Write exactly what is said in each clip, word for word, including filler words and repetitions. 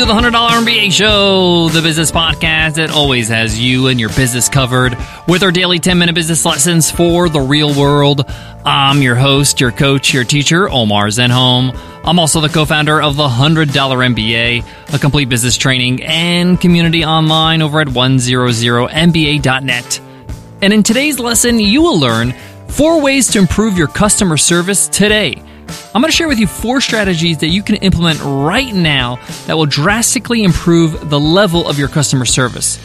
to the one hundred dollar M B A Show, the business podcast that always has you and your business covered with our daily ten-minute business lessons for the real world. I'm your host, your coach, your teacher, Omar Zenhom. I'm also the co-founder of the one hundred dollar M B A, a complete business training and community online over at one hundred M B A dot net. And in today's lesson, you will learn four ways to improve your customer service today. I'm going to share with you four strategies that you can implement right now that will drastically improve the level of your customer service.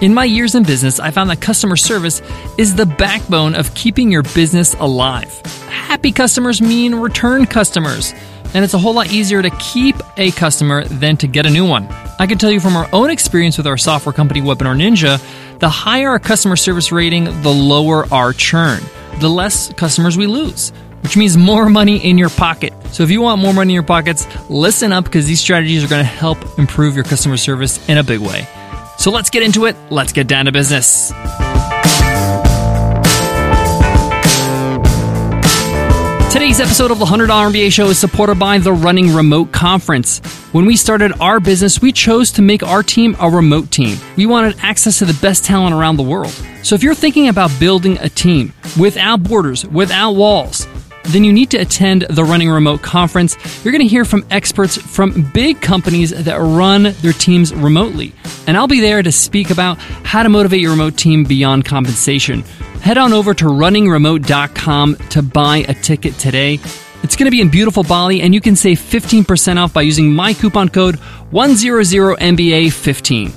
In my years in business, I found that customer service is the backbone of keeping your business alive. Happy customers mean return customers, and it's a whole lot easier to keep a customer than to get a new one. I can tell you from our own experience with our software company, Webinar Ninja, the higher our customer service rating, the lower our churn, the less customers we lose, which means more money in your pocket. So if you want more money in your pockets, listen up, because these strategies are going to help improve your customer service in a big way. So let's get into it. Let's get down to business. Today's episode of the one hundred dollar M B A Show is supported by the Running Remote Conference. When we started our business, we chose to make our team a remote team. We wanted access to the best talent around the world. So if you're thinking about building a team without borders, without walls, then you need to attend the Running Remote Conference. You're going to hear from experts from big companies that run their teams remotely. And I'll be there to speak about how to motivate your remote team beyond compensation. Head on over to running remote dot com to buy a ticket today. It's going to be in beautiful Bali, and you can save fifteen percent off by using my coupon code one hundred M B A fifteen.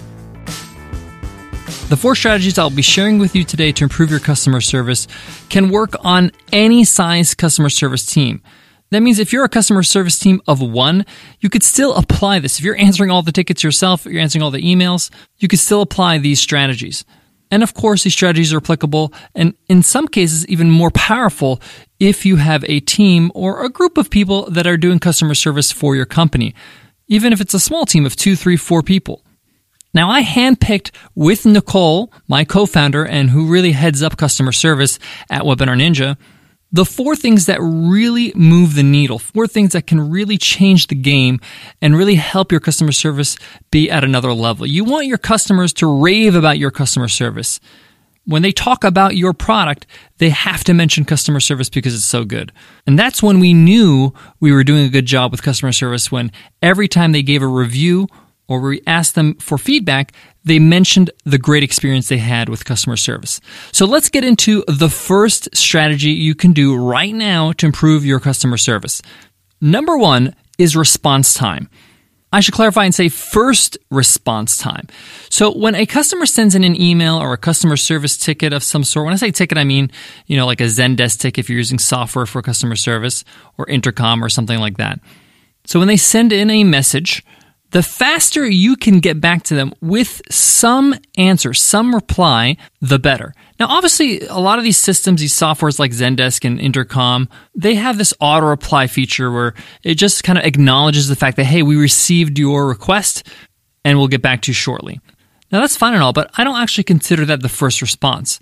The four strategies I'll be sharing with you today to improve your customer service can work on any size customer service team. That means if you're a customer service team of one, you could still apply this. If you're answering all the tickets yourself, you're answering all the emails, you could still apply these strategies. And of course, these strategies are applicable and in some cases even more powerful if you have a team or a group of people that are doing customer service for your company, even if it's a small team of two, three, four people. Now, I handpicked with Nicole, my co-founder, and who really heads up customer service at Webinar Ninja, the four things that really move the needle, four things that can really change the game and really help your customer service be at another level. You want your customers to rave about your customer service. When they talk about your product, they have to mention customer service because it's so good. And that's when we knew we were doing a good job with customer service, when every time they gave a review or we asked them for feedback, they mentioned the great experience they had with customer service. So let's get into the first strategy you can do right now to improve your customer service. Number one is response time. I should clarify and say first response time. So when a customer sends in an email or a customer service ticket of some sort, when I say ticket, I mean, you know, like a Zendesk ticket if you're using software for customer service, or Intercom or something like that. So when they send in a message, the faster you can get back to them with some answer, some reply, the better. Now, obviously, a lot of these systems, these softwares like Zendesk and Intercom, they have this auto-reply feature where it just kind of acknowledges the fact that, hey, we received your request and we'll get back to you shortly. Now, that's fine and all, but I don't actually consider that the first response.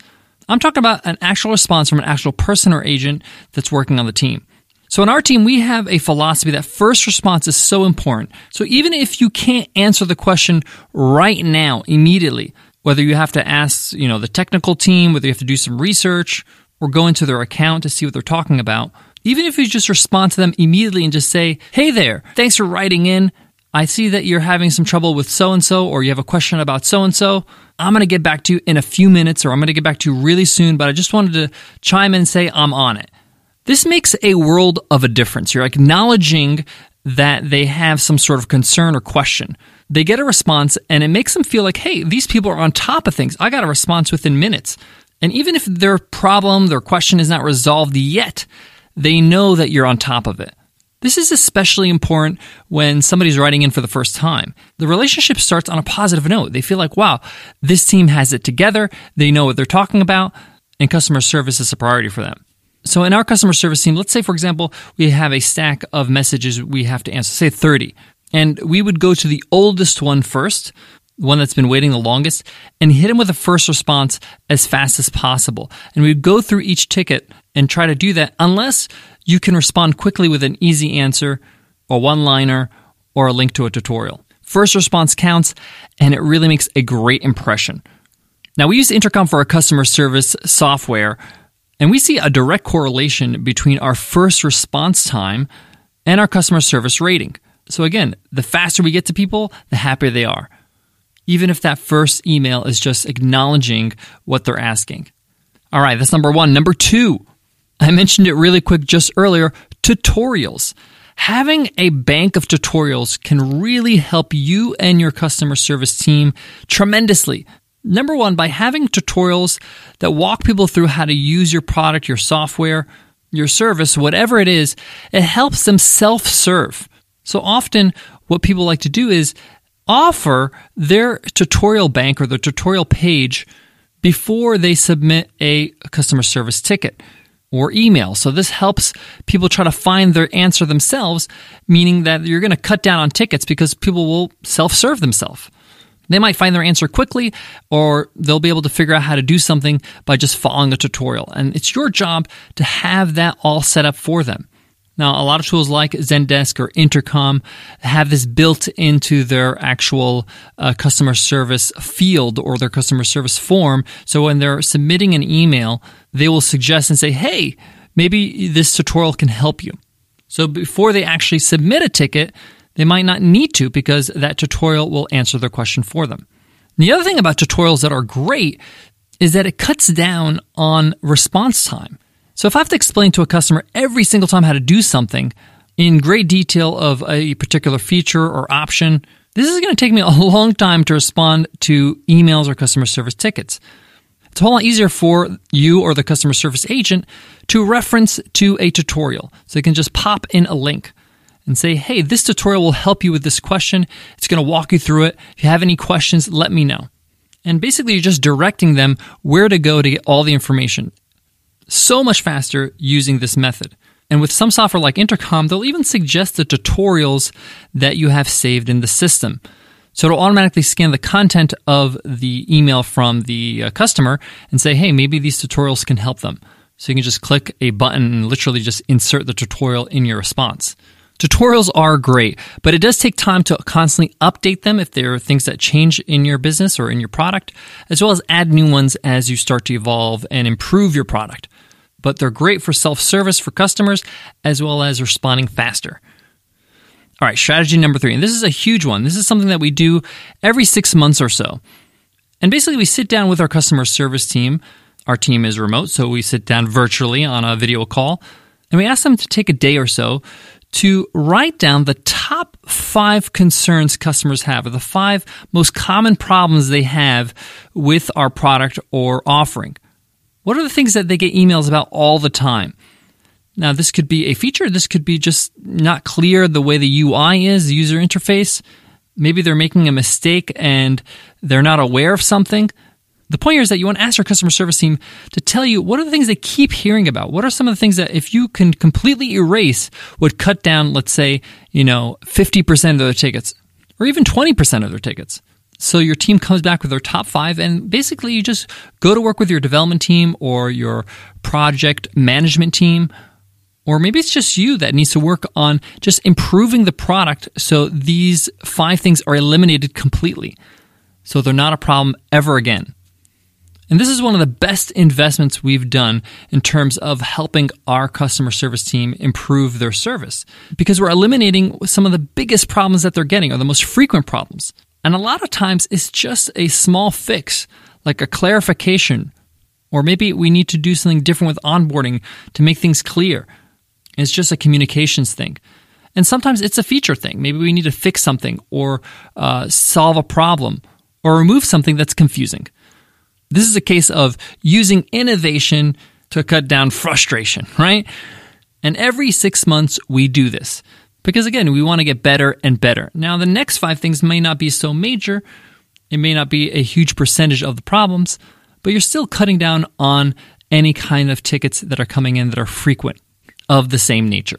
I'm talking about an actual response from an actual person or agent that's working on the team. So in our team, we have a philosophy that first response is so important. So even if you can't answer the question right now, immediately, whether you have to ask, you know, the technical team, whether you have to do some research or go into their account to see what they're talking about, even if you just respond to them immediately and just say, hey there, thanks for writing in. I see that you're having some trouble with so-and-so, or you have a question about so-and-so. I'm going to get back to you in a few minutes, or I'm going to get back to you really soon, but I just wanted to chime in and say I'm on it. This makes a world of a difference. You're acknowledging that they have some sort of concern or question. They get a response, and it makes them feel like, hey, these people are on top of things. I got a response within minutes. And even if their problem, their question is not resolved yet, they know that you're on top of it. This is especially important when somebody's writing in for the first time. The relationship starts on a positive note. They feel like, wow, this team has it together. They know what they're talking about, and customer service is a priority for them. So in our customer service team, let's say, for example, we have a stack of messages we have to answer, say thirty. And we would go to the oldest one first, the one that's been waiting the longest, and hit them with a first response as fast as possible. And we would go through each ticket and try to do that unless you can respond quickly with an easy answer, a one-liner, or a link to a tutorial. First response counts, and it really makes a great impression. Now, we use Intercom for our customer service software, and we see a direct correlation between our first response time and our customer service rating. So again, the faster we get to people, the happier they are, even if that first email is just acknowledging what they're asking. All right, that's number one. Number two, I mentioned it really quick just earlier, tutorials. Having a bank of tutorials can really help you and your customer service team tremendously. Number one, by having tutorials that walk people through how to use your product, your software, your service, whatever it is, it helps them self-serve. So often what people like to do is offer their tutorial bank or their tutorial page before they submit a customer service ticket or email. So this helps people try to find their answer themselves, meaning that you're going to cut down on tickets because people will self-serve themselves. They might find their answer quickly, or they'll be able to figure out how to do something by just following a tutorial. And it's your job to have that all set up for them. Now, a lot of tools like Zendesk or Intercom have this built into their actual uh, customer service field or their customer service form. So when they're submitting an email, they will suggest and say, hey, maybe this tutorial can help you. So before they actually submit a ticket, they might not need to because that tutorial will answer their question for them. And the other thing about tutorials that are great is that it cuts down on response time. So if I have to explain to a customer every single time how to do something in great detail of a particular feature or option, this is going to take me a long time to respond to emails or customer service tickets. It's a whole lot easier for you or the customer service agent to reference to a tutorial. So you can just pop in a link and say, hey, this tutorial will help you with this question. It's going to walk you through it. If you have any questions, let me know. And basically, you're just directing them where to go to get all the information. So much faster using this method. And with some software like Intercom, they'll even suggest the tutorials that you have saved in the system. So it'll automatically scan the content of the email from the customer and say, hey, maybe these tutorials can help them. So you can just click a button and literally just insert the tutorial in your response. Tutorials are great, but it does take time to constantly update them if there are things that change in your business or in your product, as well as add new ones as you start to evolve and improve your product. But they're great for self-service for customers, as well as responding faster. All right, strategy number three, and this is a huge one. This is something that we do every six months or so. And basically, we sit down with our customer service team. Our team is remote, so we sit down virtually on a video call, and we ask them to take a day or so to write down the top five concerns customers have, or the five most common problems they have with our product or offering. What are the things that they get emails about all the time? Now, this could be a feature. This could be just not clear the way the U I is, the user interface. Maybe they're making a mistake and they're not aware of something. The point here is that you want to ask your customer service team to tell you what are the things they keep hearing about. What are some of the things that if you can completely erase would cut down, let's say, you know, fifty percent of their tickets or even twenty percent of their tickets. So your team comes back with their top five, and basically you just go to work with your development team or your project management team, or maybe it's just you that needs to work on just improving the product so these five things are eliminated completely, so they're not a problem ever again. And this is one of the best investments we've done in terms of helping our customer service team improve their service, because we're eliminating some of the biggest problems that they're getting or the most frequent problems. And a lot of times it's just a small fix, like a clarification, or maybe we need to do something different with onboarding to make things clear. It's just a communications thing. And sometimes it's a feature thing. Maybe we need to fix something or uh, solve a problem or remove something that's confusing. This is a case of using innovation to cut down frustration, right? And every six months we do this because, again, we want to get better and better. Now, the next five things may not be so major. It may not be a huge percentage of the problems, but you're still cutting down on any kind of tickets that are coming in that are frequent of the same nature.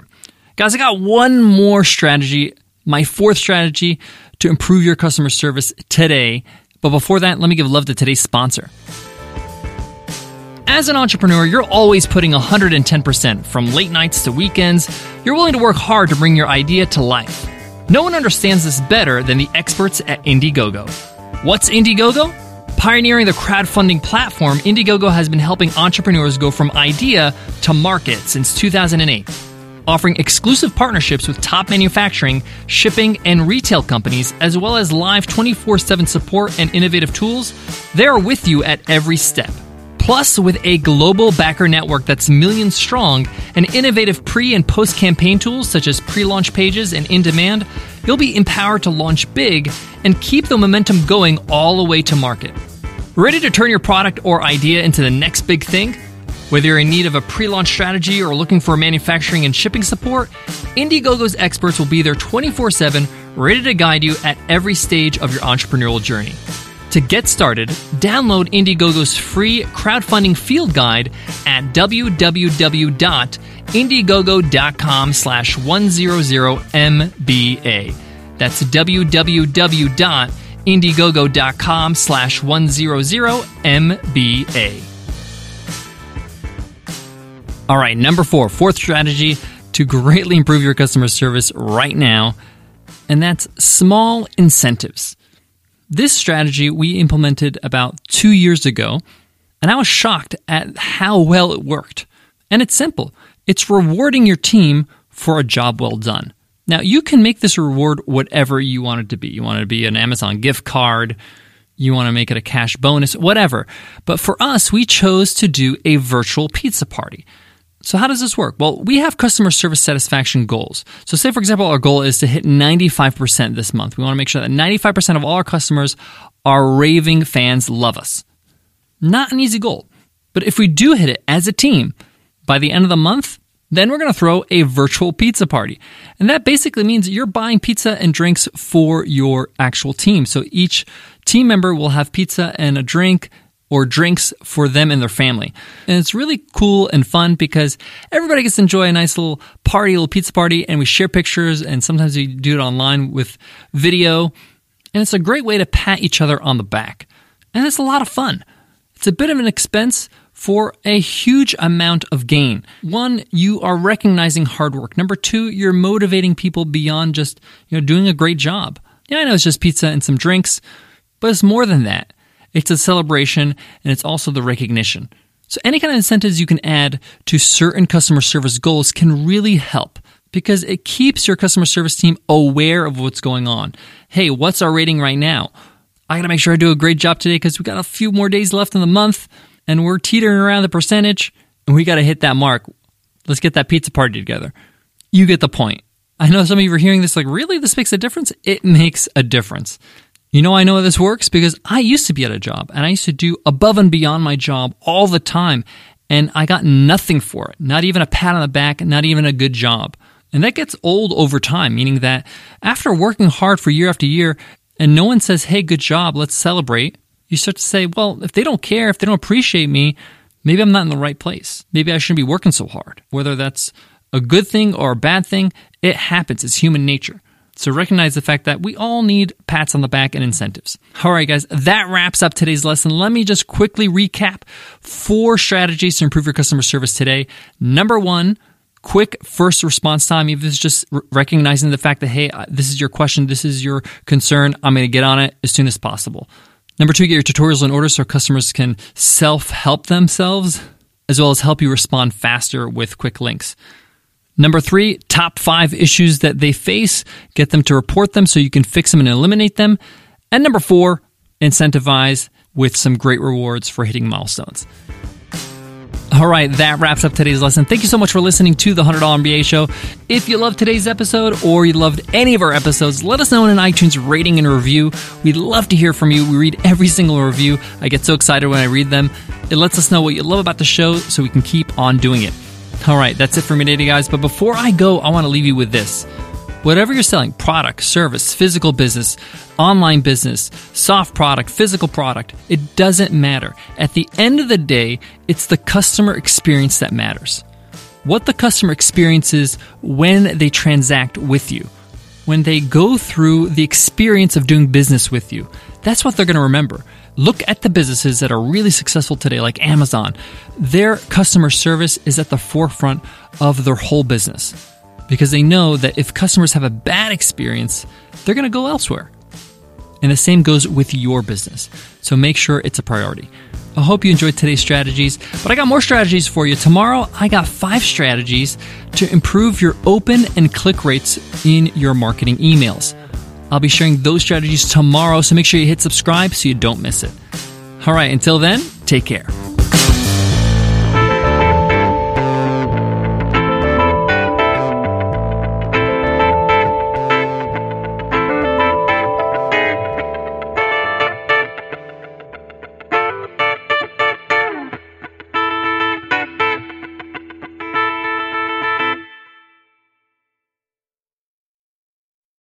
Guys, I got one more strategy, my fourth strategy to improve your customer service today. But before that, let me give love to today's sponsor. As an entrepreneur, you're always putting one hundred ten percent from late nights to weekends. You're willing to work hard to bring your idea to life. No one understands this better than the experts at Indiegogo. What's Indiegogo? Pioneering the crowdfunding platform, Indiegogo has been helping entrepreneurs go from idea to market since two thousand eight, offering exclusive partnerships with top manufacturing, shipping, and retail companies, as well as live twenty-four seven support and innovative tools. They are with you at every step. Plus, with a global backer network that's millions strong and innovative pre- and post-campaign tools such as pre-launch pages and in-demand, you'll be empowered to launch big and keep the momentum going all the way to market. Ready to turn your product or idea into the next big thing? Whether you're in need of a pre-launch strategy or looking for manufacturing and shipping support, Indiegogo's experts will be there twenty-four seven, ready to guide you at every stage of your entrepreneurial journey. To get started, download Indiegogo's free crowdfunding field guide at w w w dot indiegogo dot com slash one hundred M B A. That's w w w dot indiegogo dot com slash one hundred M B A. All right, number four, fourth strategy to greatly improve your customer service right now, and that's small incentives. This strategy we implemented about two years ago, and I was shocked at how well it worked. And it's simple. It's rewarding your team for a job well done. Now, you can make this reward whatever you want it to be. You want it to be an Amazon gift card. You want to make it a cash bonus, whatever. But for us, we chose to do a virtual pizza party. So how does this work? Well, we have customer service satisfaction goals. So say, for example, our goal is to hit ninety-five percent this month. We want to make sure that ninety-five percent of all our customers are raving fans, love us. Not an easy goal. But if we do hit it as a team, by the end of the month, then we're going to throw a virtual pizza party. And that basically means you're buying pizza and drinks for your actual team. So each team member will have pizza and a drink or drinks for them and their family. And it's really cool and fun because everybody gets to enjoy a nice little party, little pizza party, and we share pictures, and sometimes we do it online with video. And it's a great way to pat each other on the back. And it's a lot of fun. It's a bit of an expense for a huge amount of gain. One, you are recognizing hard work. Number two, you're motivating people beyond just, you know, doing a great job. Yeah, I know it's just pizza and some drinks, but it's more than that. It's a celebration, and it's also the recognition. So any kind of incentives you can add to certain customer service goals can really help because it keeps your customer service team aware of what's going on. Hey, what's our rating right now? I got to make sure I do a great job today because we got a few more days left in the month. And we're teetering around the percentage, and we got to hit that mark. Let's get that pizza party together. You get the point. I know some of you are hearing this like, really? This makes a difference? It makes a difference. You know, I know this works because I used to be at a job, and I used to do above and beyond my job all the time, and I got nothing for it. Not even a pat on the back, not even a good job. And that gets old over time, meaning that after working hard for year after year, and no one says, hey, good job, let's celebrate, you start to say, well, if they don't care, if they don't appreciate me, maybe I'm not in the right place. Maybe I shouldn't be working so hard. Whether that's a good thing or a bad thing, it happens. It's human nature. So recognize the fact that we all need pats on the back and incentives. All right, guys, that wraps up today's lesson. Let me just quickly recap four strategies to improve your customer service today. Number one, quick first response time. Even if it's just recognizing the fact that, hey, this is your question, this is your concern, I'm going to get on it as soon as possible. Number two, get your tutorials in order so customers can self-help themselves, as well as help you respond faster with quick links. Number three, top five issues that they face. Get them to report them so you can fix them and eliminate them. And number four, incentivize with some great rewards for hitting milestones. All right, that wraps up today's lesson. Thank you so much for listening to The one hundred dollar M B A Show. If you loved today's episode or you loved any of our episodes, let us know in an iTunes rating and review. We'd love to hear from you. We read every single review. I get so excited when I read them. It lets us know what you love about the show so we can keep on doing it. All right, that's it for me today, guys. But before I go, I want to leave you with this. Whatever you're selling, product, service, physical business, online business, soft product, physical product, it doesn't matter. At the end of the day, it's the customer experience that matters. What the customer experiences when they transact with you, when they go through the experience of doing business with you, that's what they're going to remember. Look at the businesses that are really successful today, like Amazon. Their customer service is at the forefront of their whole business. because they know that if customers have a bad experience, they're going to go elsewhere. And the same goes with your business. So make sure it's a priority. I hope you enjoyed today's strategies, but I got more strategies for you. Tomorrow, I got five strategies to improve your open and click rates in your marketing emails. I'll be sharing those strategies tomorrow, so make sure you hit subscribe so you don't miss it. All right, until then, take care.